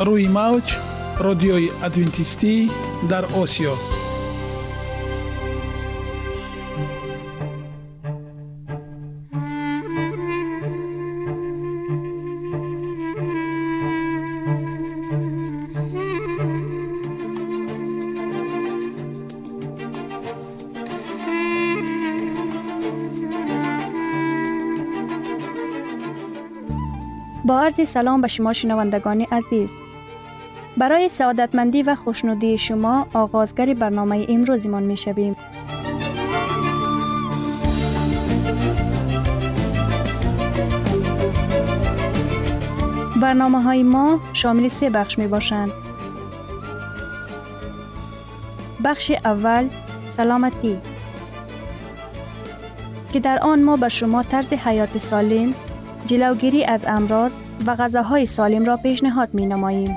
روی موج رادیوی ادوینتیستی در آسیا. با عرض سلام به شما شنوندگان عزیز. برای سعادتمندی و خوشنودی شما آغازگر برنامه امروز ما می‌شویم. برنامه‌های ما شامل 3 بخش می‌باشند. بخش اول سلامتی، که در آن ما به شما طرز حیات سالم، جلوگیری از امراض و غذاهای سالم را پیشنهاد می‌نماییم.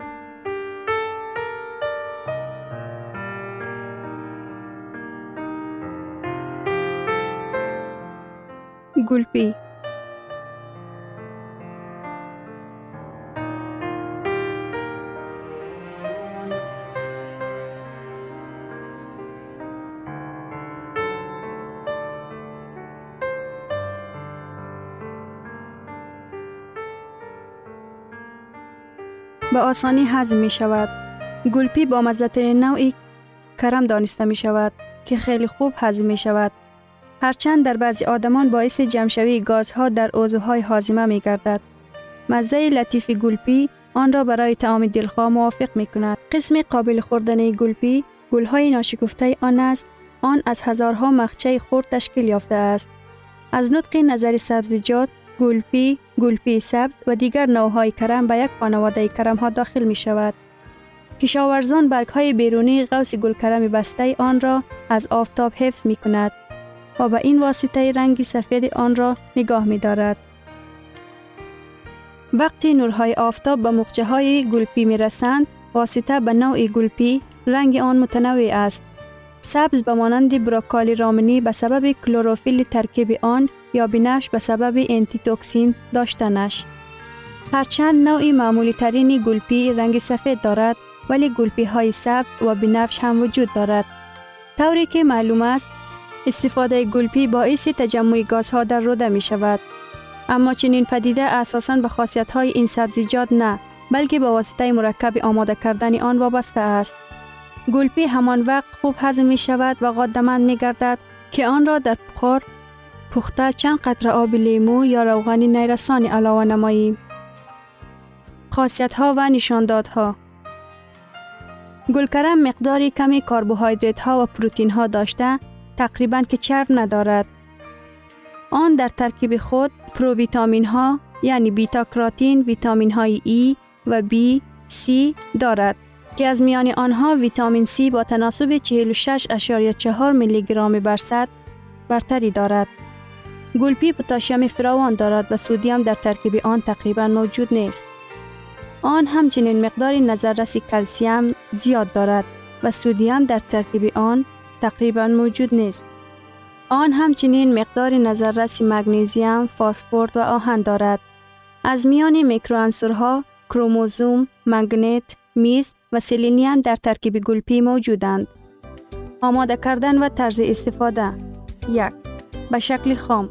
گلپی، به آسانی هضم می شود. گلپی با مزه‌ترین نوعی کرم دانسته می شود که خیلی خوب هضم می شود. هرچند در بعضی آدمان باعث جمشوی گازها در عضوهای هاضمه می گردد. مزه لطیف گلپی آن را برای طعام دلخواه موافق می کند. قسم قابل خوردن گلپی، گلهای ناشکفته آن است. آن از هزارها مخچه خرد تشکیل یافته است. از نطق نظر سبزیجات، گلپی، گلپی سبز و دیگر نوعهای کرم به یک خانواده کرم ها داخل می شود. کشاورزان برگ های بیرونی قوس گلکرم بسته آن را از آفتاب حفظ می کند و به این واسطه رنگی سفید آن را نگاه می دارد. وقتی نورهای آفتاب به مخچه های گلپی می رسند، واسطه به نوع گلپی رنگ آن متنوع است. سبز به مانند بروکولی رامنی به سبب کلروفیل ترکیب آن، یا بنفش به سبب آنتی توکسین داشتنش. هرچند نوع معمولی ترین گلپی رنگ سفید دارد، ولی گلپی های سبز و بنفش هم وجود دارد. طوری که معلوم است استفاده گلپی باعث تجمع گازها در روده می شود. اما چنین پدیده اساساً به خاصیت های این سبزیجات نه، بلکه به واسطه مرکب آماده کردن آن وابسته است. گلپی همان وقت خوب هضم می شود و قدمند می گردد که آن را در بخار پخته چند قطره آب لیمو یا روغن نیرسانی علاوه نماییم. خاصیت ها و نشانداد ها: گلکرم مقداری کمی کربوهیدرات ها و پروتئین ها داشته، تقریباً که چرب ندارد. آن در ترکیب خود پروویتامین ها یعنی بیتا کراتین، ویتامین های ای و بی، سی دارد که از میان آنها ویتامین سی با تناسب 46.4 میلی گرم برصد برتری دارد. گلپی پتاسیم فراوان دارد و سودیم در ترکیب آن تقریباً موجود نیست. آن همچنین مقدار نظررس کلسیم زیاد دارد و سودیم در ترکیب آن تقریباً موجود نیست. آن همچنین مقدار نظررس مگنیزیم، فسفر و آهن دارد. از میان میکروعنصرها کروموزوم، مگنت، میز و سلینیم در ترکیب گلپی موجودند. آماده کردن و طرز استفاده: 1. به شکل خام.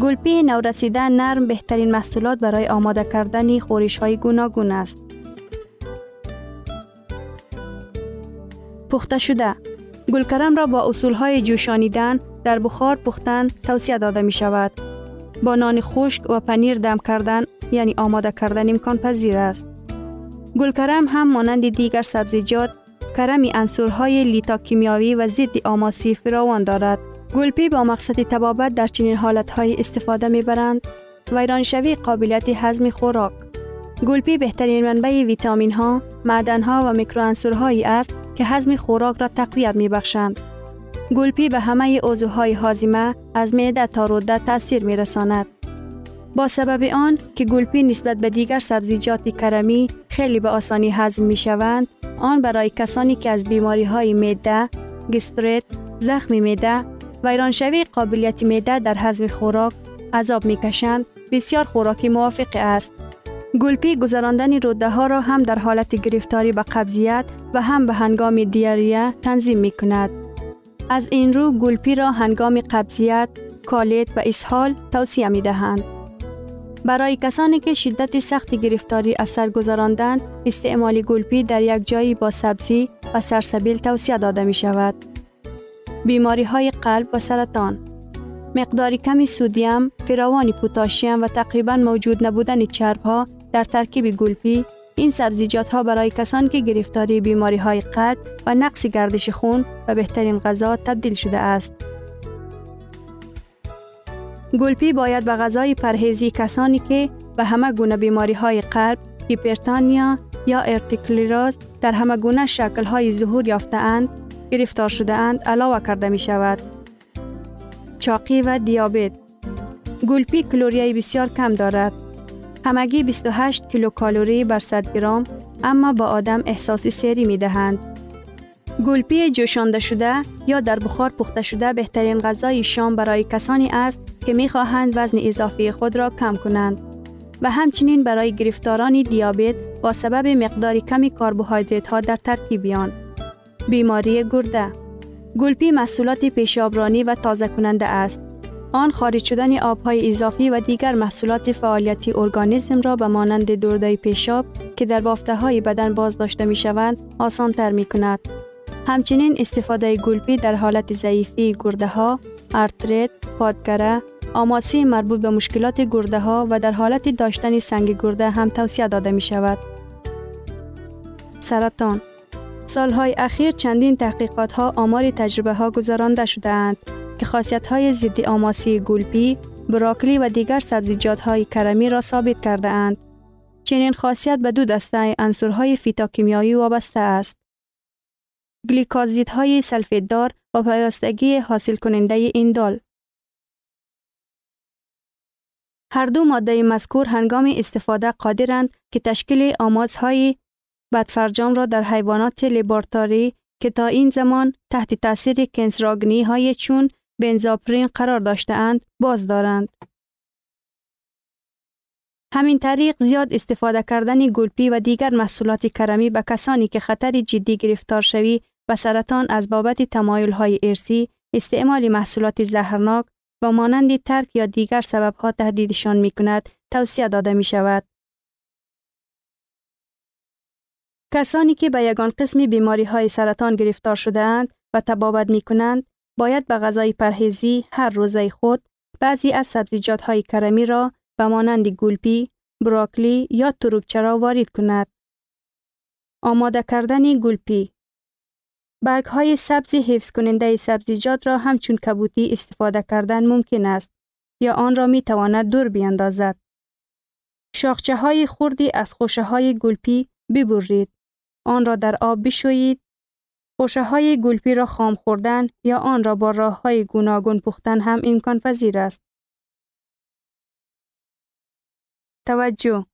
گلپی نورسیده نرم بهترین محصولات برای آماده کردن خورش‌های گوناگون است. پخته شده. گلکرم را با اصول‌های جوشانیدن، در بخار پختن توصیه داده می شود. با نان خشک و پنیر دم کردن یعنی آماده کردن امکان پذیر است. گلکرم هم مانند دیگر سبزیجات کرمی عنصرهای لیتوکیمیایی و ضد آماسی فراوان دارد. گلپی با مقصد طبابت در چنین حالت‌های استفاده می‌برند. ویرانشوی قابلیت هضم خوراک. گلپی بهترین منبع ویتامین‌ها، معدن‌ها و میکروعنصرهایی است که هضم خوراک را تقویت می‌بخشند. گلپی به همه عضوهای هاضمه از معده تا روده تأثیر می‌رساند. با سبب آن که گلپی نسبت به دیگر سبزیجات کرمی خیلی به آسانی هضم می‌شوند، آن برای کسانی که از بیماری‌های معده، گاستریت، زخم معده، ویرانشوی قابلیت معده در هضم خوراک عذاب می‌کشند، بسیار خوراکی موافق است. گلپی گذراندن روده‌ها را هم در حالت گرفتاری به قبضیت و هم به هنگام دیاریه تنظیم می‌کند. از این رو گلپی را هنگام قبضیت، کالت و اسهال توصیه می‌دهند. برای کسانی که شدت سخت گرفتاری اثر گذراندند، استعمال گلپی در یک جایی با سبزی و سرسبیل توصیه داده می‌شود. بیماری‌های قلب و سرطان. مقدار کمی سودیم، فراوان پتاسیم و تقریباً موجود نبودن چرب‌ها در ترکیب گلپی، این سبزیجات‌ها برای کسانی که گرفتاری بیماری‌های قلب و نقص گردش خون و بهترین غذا تبدیل شده است. گلپی باید به غذای پرهیزی کسانی که به همه گونه بیماری‌های قلب، هیپرتانیا یا ارتیکلروز در همه گونه شکل‌های ظهور یافته‌اند، گرفتار شده اند علاوه کرده می شود. چاقی و دیابت. گلپی کالری بسیار کم دارد. همگی 28 کیلوکالری بر 100 گرم، اما با آدم احساس سری می دهند. گلپی جوشانده شده یا در بخار پخته شده بهترین غذای شام برای کسانی است که می خواهند وزن اضافی خود را کم کنند و همچنین برای گرفتاران دیابت با سبب مقدار کمی کربوهیدرات ها در ترکیب آن. بیماری گرده. گلپی محصولات پیشابرانی و تازه کننده است. آن خارج شدن آبهای اضافی و دیگر محصولات فعالیتی ارگانیسم را به مانند درده پیشاب که در بافته های بدن باز داشته می شوند آسان تر می کند. همچنین استفاده گلپی در حالت ضعیفی گرده ها، ارتریت، پادگره، آماسی مربوط به مشکلات گرده ها و در حالت داشتن سنگ گرده هم توصیه داده می شود. سرطان. سالهای اخیر چندین تحقیقات ها آمار تجربه ها گذرانده شده اند که خاصیت های ضد آماسی گلپی، براکلی و دیگر سبزیجات های کرمی را ثابت کرده اند. چنین خاصیت به دو دسته عنصرهای فیتوکیمیایی وابسته است: گلیکازیدهای سلفیت‌دار و پیوستگی حاصل کننده ایندال. هر دو ماده مذکور هنگام استفاده قادرند که تشکیل آمازهای بدفرجام را در حیوانات لابراتواری که تا این زمان تحت تاثیر کنسراغنی های چون بنزاپرین قرار داشته اند باز دارند. همین طریق زیاد استفاده کردن گلپی و دیگر محصولات کرمی به کسانی که خطر جدی گرفتار شوی و سرطان از بابت تمایل های ارثی استعمال محصولات زهرناک و مانند ترک یا دیگر سببها تهدیدشان می کند توصیه داده می شود. کسانی که به یگان قسم بیماری های سرطان گرفتار شده اند و تبابت می کنند باید به غذای پرهیزی هر روزه خود بعضی از سبزیجات های کرمی را به مانند گلپی، براکلی یا تروبچه را وارد کند. آماده کردن گلپی برگ های سبز حفظ کننده سبزیجات را همچون کبوتی استفاده کردن ممکن است یا آن را می تواند دور بیاندازد. شاخچه های خردی از خوشه های گلپی ببرید. آن را در آب بشویید. خوشه های گلپی را خام خوردن یا آن را با راه های گوناگون پختن هم امکان پذیر است. توجه: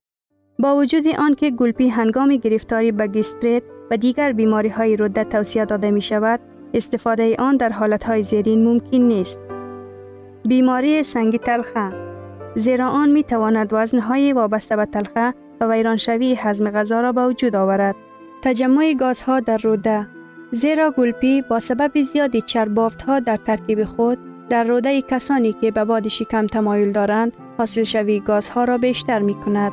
با وجود آن که گلپی هنگام گرفتاری به گیستریت و دیگر بیماری های روده توصیه داده می شود، استفاده آن در حالت های زیرین ممکن نیست. بیماری سنگ تلخه، زیرا آن می تواند وزن های وابسته به تلخه و ویرانشوی هضم غذا را به وجود آورد. تجمع گازها در روده، زیرا گلپی با سبب زیادی چربافت ها در ترکیب خود در روده کسانی که به باد شکم تمایل دارند حاصل شوی گازها را بیشتر می کند.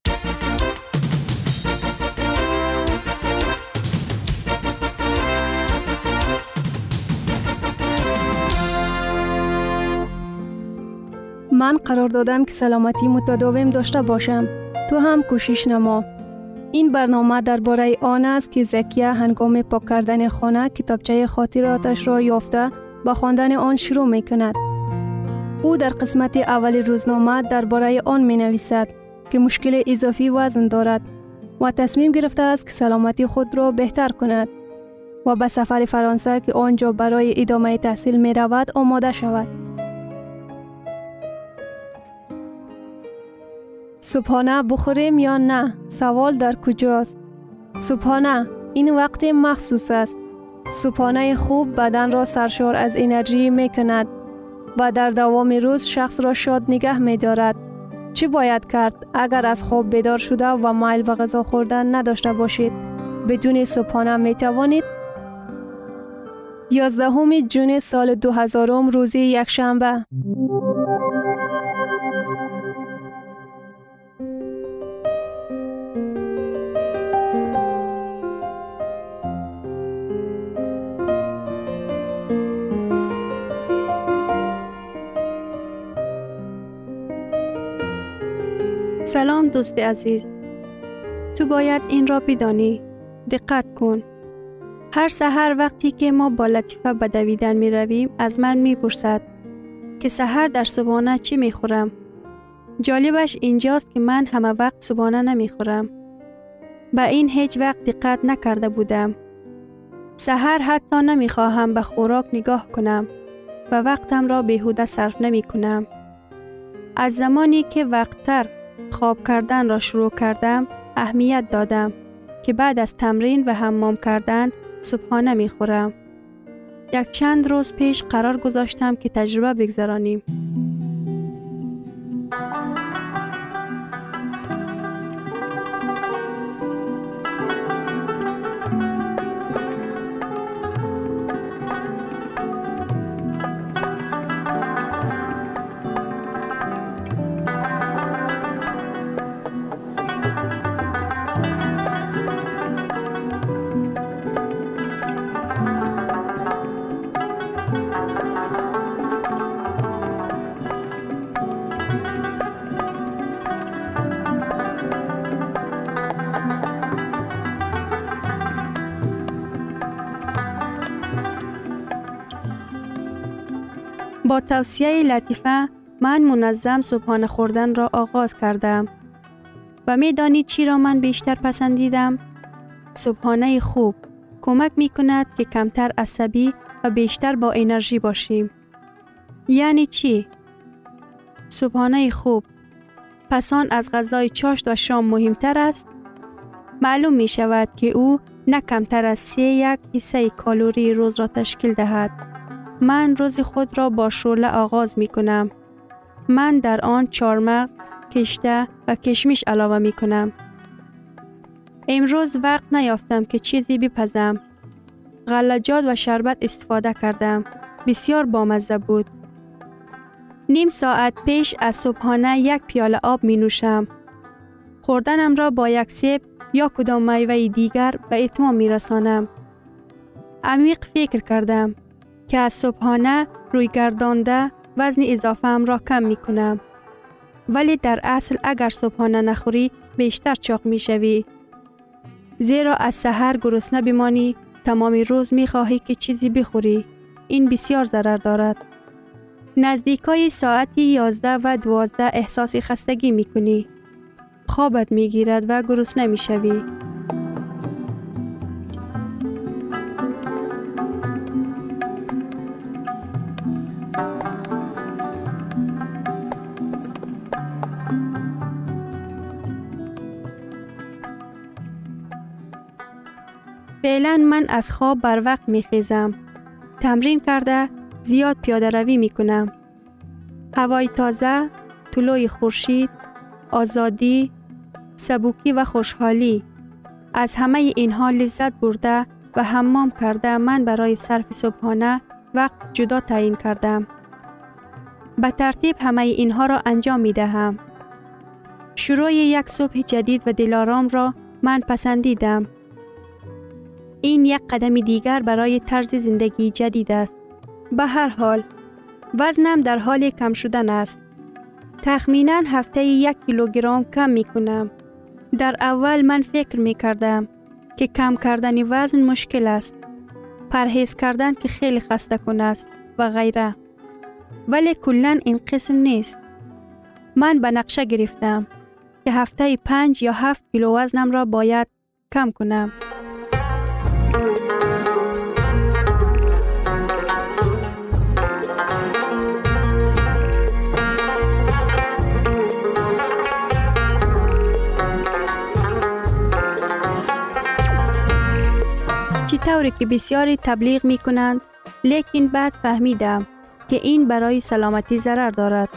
من قرار دادم که سلامتی متداوم داشته باشم. تو هم کوشش نما. این برنامه درباره آن است که زکیه هنگام پاک کردن خانه کتابچه خاطراتش را یافته و خواندن آن شروع می کند. او در قسمت اول روزنامه درباره آن می نویسد که مشکل اضافی وزن دارد و تصمیم گرفته است که سلامتی خود را بهتر کند و به سفر فرانسه که آنجا برای ادامه تحصیل می رود آماده شود. صبحانه بخوریم یا نه؟ سوال در کجاست؟ صبحانه این وقت مخصوص است. صبحانه خوب بدن را سرشار از انرژی می کند و در دوام روز شخص را شاد نگه می دارد. چی باید کرد اگر از خواب بیدار شده و میل به غذا خوردن نداشته باشید؟ بدون صبحانه می توانید؟ 11 جون سال 2000 روز یکشنبه. سلام دوست عزیز، تو باید این را بدانی. دقت کن. هر سحر وقتی که ما با لطیفه به دویدن می رویم از من می پرسد که سحر در صبحانه چی می خورم. جالبش اینجاست که من همه وقت صبحانه نمی خورم. به این هیچ وقت دقت نکرده بودم. سحر حتی نمی خواهم به خوراک نگاه کنم و وقتم را بیهوده صرف نمی کنم. از زمانی که وقت تر خواب کردن را شروع کردم اهمیت دادم که بعد از تمرین و حمام کردن صبحانه می خورم. یک چند روز پیش قرار گذاشتم که تجربه بگذرانیم. با توصیه لطیفه من منظم صبحانه خوردن را آغاز کردم. و میدانی چی را من بیشتر پسندیدم؟ صبحانه خوب کمک می کند که کمتر عصبی و بیشتر با انرژی باشیم. یعنی چی؟ صبحانه خوب پس آن از غذای چاشت و شام مهمتر است؟ معلوم می شود که او نه کمتر از 3.1 حصه کالری روز را تشکیل دهد. من روز خود را با شعله آغاز می کنم. من در آن چهارمغز، کشته و کشمش علاوه می کنم. امروز وقت نیافتم که چیزی بپزم. غلجات و شربت استفاده کردم. بسیار بامزه بود. نیم ساعت پیش از صبحانه 1 پیاله آب می نوشم. خوردنم را با 1 سیب یا کدام میوه دیگر به اتمام می رسانم. عمیق فکر کردم که از صبحانه روی گردانده وزن اضافه ام را کم می کنم. ولی در اصل اگر صبحانه نخوری بیشتر چاق می شوی. زیرا از سحر گرسنه بمانی تمام روز می خواهی که چیزی بخوری. این بسیار ضرر دارد. نزدیکای ساعت 11 و 12 احساس خستگی می کنی. خوابت می گیرد و گرسنه می شوی. فعلا من از خواب بر وقت می خیزم. تمرین کرده زیاد پیاده روی می کنم. هوای تازه، طلوع خورشید، آزادی، سبوکی و خوشحالی. از همه اینها لذت برده و حمام کرده من برای صرف صبحانه وقت جدا تعیین کردم. به ترتیب همه اینها را انجام می دهم. شروع 1 صبح جدید و دلارام را من پسندیدم. این 1 قدم دیگر برای طرز زندگی جدید است. به هر حال وزنم در حال کم شدن است. تخمیناً هفته 1 کیلوگرم کم می کنم. در اول من فکر می کردم که کم کردن وزن مشکل است. پرهیز کردن که خیلی خسته کن است و غیره. ولی کلاً این قسم نیست. من به نقشه گرفتم که هفته 5 یا 7 کیلو وزنم را باید کم کنم. طوری که بسیاری تبلیغ می کنند، لیکن بعد فهمیدم که این برای سلامتی ضرر دارد.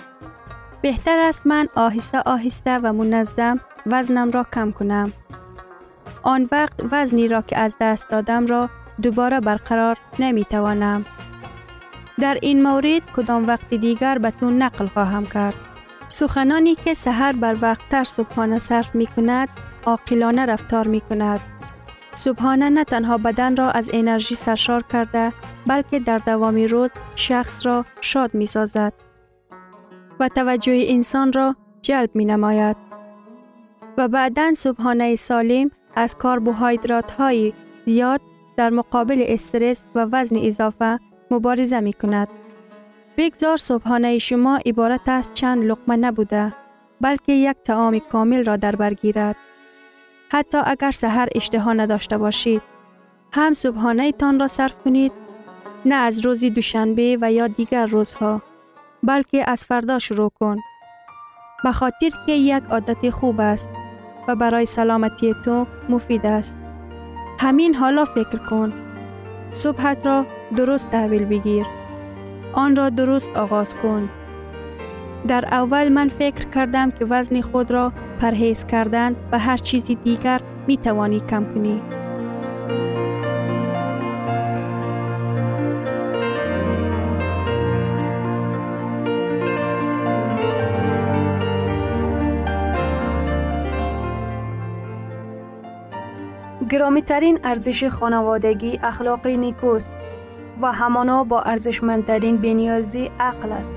بهتر است من آهسته آهسته و منظم وزنم را کم کنم. آن وقت وزنی را که از دست دادم را دوباره برقرار نمی توانم. در این مورد کدام وقت دیگر به تو نقل خواهم کرد. سخنانی که سحر بر وقت تر صبحانه صرف می کند، عاقلانه رفتار می کند. صبحانه نه تنها بدن را از انرژی سرشار کرده، بلکه در دوام روز شخص را شاد می سازد و توجه انسان را جلب می نماید. و بعداً صبحانه سالم از کربوهیدرات های زیاد در مقابل استرس و وزن اضافه مبارزه می کند. بگذار صبحانه شما عبارت از چند لقمه نبوده، بلکه 1 طعام کامل را در بر گیرد. حتی اگر سحر اشتها نداشته باشید، هم صبحانه تان را صرف کنید، نه از روز دوشنبه و یا دیگر روزها، بلکه از فردا شروع کن. به خاطر که 1 عادت خوب است و برای سلامتی تو مفید است. همین حالا فکر کن. صبحت را درست تحویل بگیر. آن را درست آغاز کن. در اول من فکر کردم که وزن خود را پرهیز کردن و هر چیزی دیگر می توانی کم کنی. گرامی‌ترین ارزش خانوادگی اخلاق نیکوست و همانا با ارزشمندترین بی‌نیازی عقل است.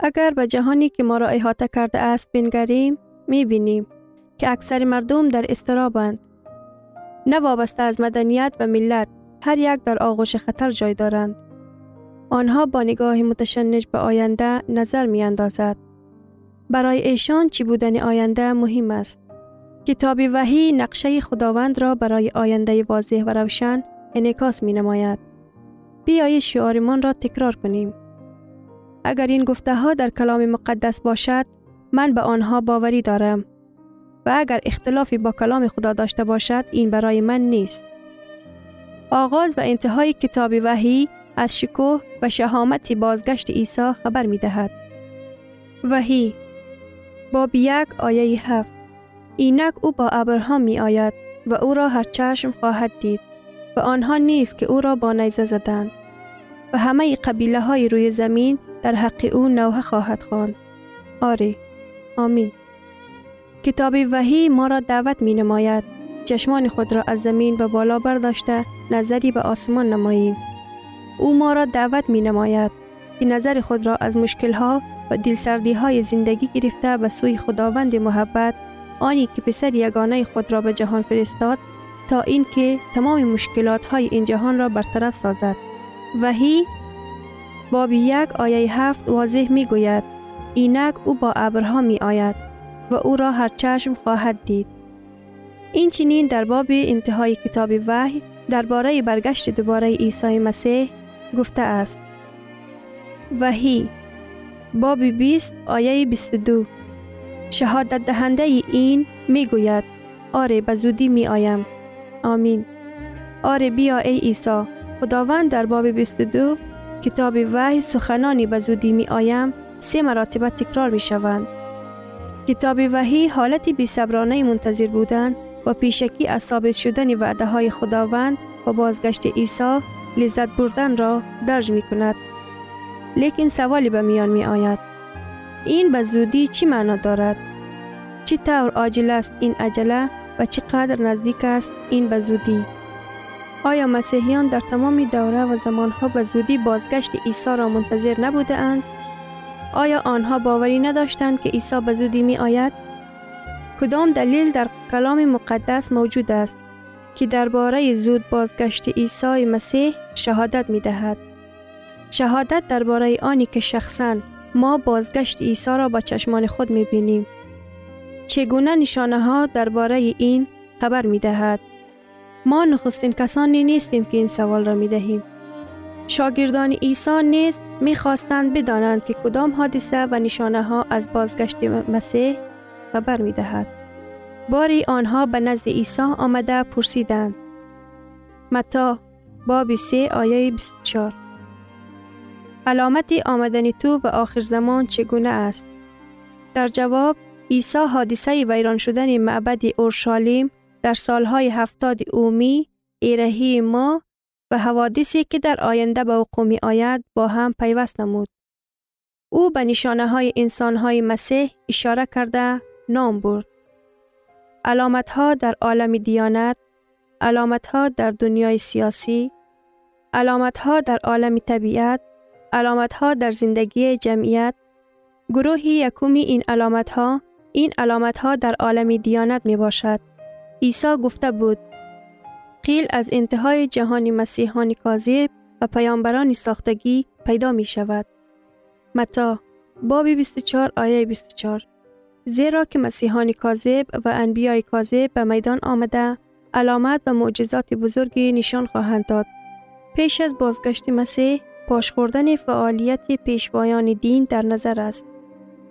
اگر به جهانی که ما را احاطه کرده است بنگریم، می‌بینیم که اکثر مردم در اضطرابند. نه وابسته از مدنیت و ملت، هر یک در آغوش خطر جای دارند. آنها با نگاه متشنج به آینده نظر می‌اندازد. برای ایشان چی بودن آینده مهم است. کتاب وحی نقشه خداوند را برای آینده واضح و روشن انعکاس می‌نماید. بیایید شعارمان را تکرار کنیم. اگر این گفته‌ها در کلام مقدس باشد، من به آنها باوری دارم. و اگر اختلافی با کلام خدا داشته باشد، این برای من نیست. آغاز و انتهای کتاب وحی از شکوه و شهامت بازگشت عیسی خبر می‌دهد. وحی باب 1 آیه 7: اینک او با ابراهام می‌آید و او را هر چشم خواهد دید و آنها نیز که او را با نیزه زدند و همه قبیله‌های روی زمین در حق او نوحه خواهد خواند. آری، آمین. کتاب وحی ما را دعوت می‌نماید چشمان خود را از زمین به بالا برداشته نظری به آسمان نماییم. او ما را دعوت می‌نماید که نظر خود را از مشکل‌ها و دلسردی‌های زندگی گرفته به سوی خداوند محبت، آنی که پسر یگانه خود را به جهان فرستاد تا اینکه تمام مشکلات‌های این جهان را برطرف سازد. وحی باب 1 آیه 7 واضح می‌گوید: اینک او با ابراهام می‌آید و او را هر چشم خواهد دید. این چنین در باب انتهای کتاب وحی درباره برگشت دوباره عیسی مسیح گفته است. وحی باب 20 آیه 22: شهادت دهنده این میگوید: آره به زودی می آیم. آمین. آره بیا ای عیسی. خداوند در باب 22 کتاب وحی سخنانی به زودی می آیم 3 مرتبه تکرار می شوند. کتاب وحی حالتی بی‌صبرانه منتظر بودن و پیشکی از ثابت شدن وعده‌های خداوند و بازگشت عیسی لذت بردن را درج می‌کند. لیکن سوالی به میان می‌آید: این به زودی چی معنا دارد؟ چطور عاجل است این عجله و چقدر نزدیک است این به زودی؟ آیا مسیحیان در تمام دوره و زمان‌ها به زودی بازگشت عیسی را منتظر نبوده‌اند؟ آیا آنها باوری نداشتند که عیسی به زودی می‌آید؟ کدام دلیل در کلام مقدس موجود است که درباره زود بازگشت عیسی مسیح شهادت می‌دهد؟ شهادت درباره آنی که شخصاً ما بازگشت عیسی را با چشمان خود می‌بینیم. چگونه نشانه‌ها درباره این خبر می‌دهد؟ ما نخستین کسانی نیستیم که این سوال را می‌دهیم. شاگردان عیسی نیز می‌خواستند بدانند که کدام حادثه و نشانه‌ها از بازگشت مسیح خبر می‌دهد. باری آنها به نزد عیسی آمده پرسیدند. متی باب 3 آیه 24: علامت آمدن تو و آخر زمان چگونه است؟ در جواب، عیسی حادثه ویران شدن معبد اورشلیم در سالهای 70 اومی ایرهی ما و حوادثی که در آینده به وقوع می‌آید با هم پیوست نمود. او به نشانه‌های انسان‌های مسیح اشاره کرده نام برد. علامت‌ها در عالم دیانت، علامت‌ها در دنیای سیاسی، علامت‌ها در عالم طبیعت، علامت‌ها در زندگی جمعیت. گروه یکمی این علامت‌ها در عالم دیانت میباشد. عیسی گفته بود قیل از انتهای جهان مسیحان کاذب و پیامبران ساختگی پیدا می شود. متی باب 24 آیه 24. زیرا که مسیحان کاذب و انبیای کاذب به میدان آمده علامت و معجزات بزرگی نشان خواهند داد. پیش از بازگشت مسیح پاش خوردن فعالیت پیشوایان دین در نظر است.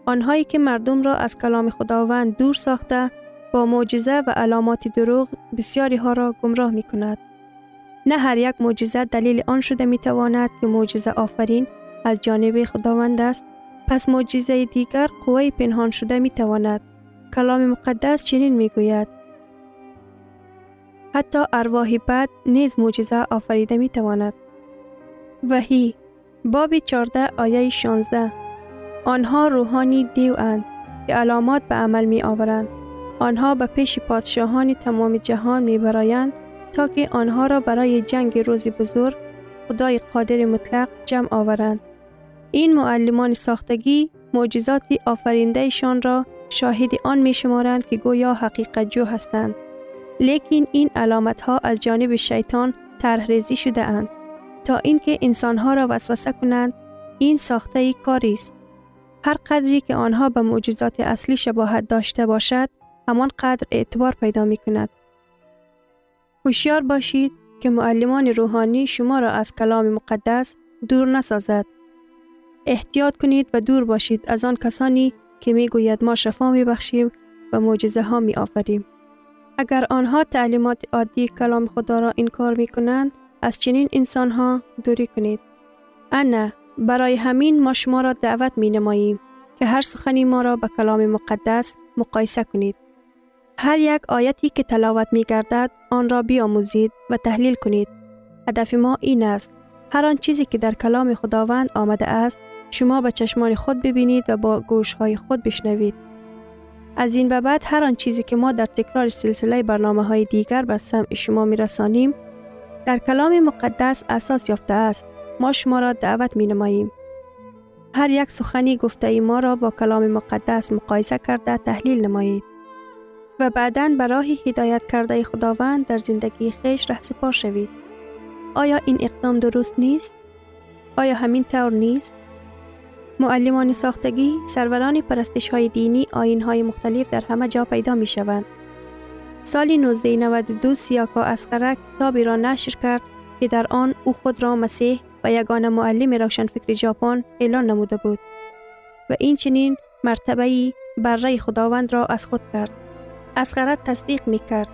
آنهایی که مردم را از کلام خداوند دور ساخته با معجزه و علامات دروغ بسیاری ها را گمراه می کند. نه هر یک معجزه دلیل آن شده می تواند که معجزه آفرین از جانب خداوند است، پس معجزه دیگر قوه پنهان شده می تواند. کلام مقدس چنین می گوید. حتی ارواح بد نیز معجزه آفریده می تواند. وحی باب 14 آیه 16. آنها روحانی دیو اند که علامات به عمل می آورند. آنها به پیش پادشاهان تمام جهان می برایند تا که آنها را برای جنگ روز بزرگ خدای قادر مطلق جمع آورند. این معلمان ساختگی معجزات آفریندهشان را شاهد آن می شمارند که گویا حقیقت جو هستند. لیکن این علامت ها از جانب شیطان طرح ریزی شده اند تا اینکه انسانها را وسوسه کنند. این ساخته ای کاری است. هر قدری که آنها به معجزات اصلی شباهت داشته باشد، همان قدر اعتبار پیدا می کند. هوشیار باشید که معلمان روحانی شما را از کلام مقدس دور نسازد. احتیاط کنید و دور باشید از آن کسانی که می گوید ما شفا می بخشیم و معجزه ها می آفریم. اگر آنها تعلیمات عادی کلام خدا را انکار می کنند، از چنین انسان ها دوری کنید. نه، برای همین ما شما را دعوت می نماییم که هر سخنی ما را به کلام مقدس مقایسه کنید. هر یک آیتی که تلاوت می گردد آن را بیاموزید و تحلیل کنید. هدف ما این است هر آن چیزی که در کلام خداوند آمده است شما به چشمان خود ببینید و با گوشهای خود بشنوید. از این به بعد هر آن چیزی که ما در تکرار سلسله برنامه های دیگر به سمع شما می رسانیم در کلام مقدس اساس یافته است. ما شما را دعوت می نماییم. هر یک سخنی گفته ای ما را با کلام مقدس مقایسه کرده تحلیل نمایید و بعداً به راه هدایت کرده خداوند در زندگی خیش رهسپار شوید. آیا این اقدام درست نیست؟ آیا همین طور نیست؟ معلمان ساختگی، سروران پرستش‌های دینی، آیین‌های مختلف در همه جا پیدا می‌شوند. سال 1992 سیاکا اسقرک کتابی را نشر کرد که در آن او خود را مسیح و یگانه معلم روشنفکر ژاپن اعلان نموده بود و این چنین مرتبه‌ای برای خداوند را از خود کرد. اسقرک تصدیق می‌کرد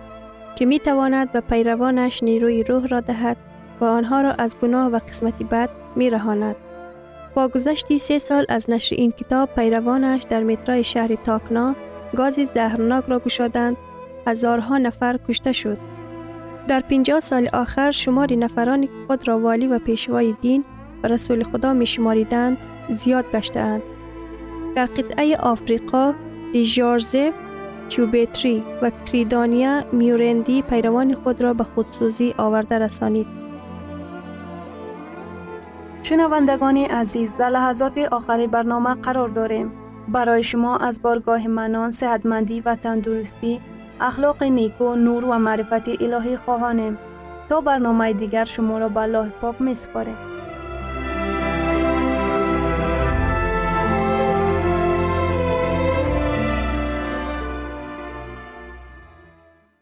که می‌تواند به پیروانش نیروی روح را دهد و آنها را از گناه و قسمت بد می‌رهاند. با گذشت 3 سال از نشر این کتاب، پیروانش در مترو شهر تاکنا گاز زهرناک را گشادند. هزارها نفر کشته شد. در 50 سال آخر شمار نفرانی که خود را والی و پیشوای دین و رسول خدا می شماریدند زیاد گشته اند. در قطعه آفریقا دیجارزف، کیوبتری و کریدانیا میورندی پیروان خود را به خودسوزی آورده رسانید. شنوندگان عزیز، در لحظات آخر برنامه قرار داریم. برای شما از بارگاه منان، صحتمندی و تندرستی، اخلاق نیکو، نور و معرفت الهی خواهانیم. تا برنامه دیگر شما را به الله پاک می سپاریم.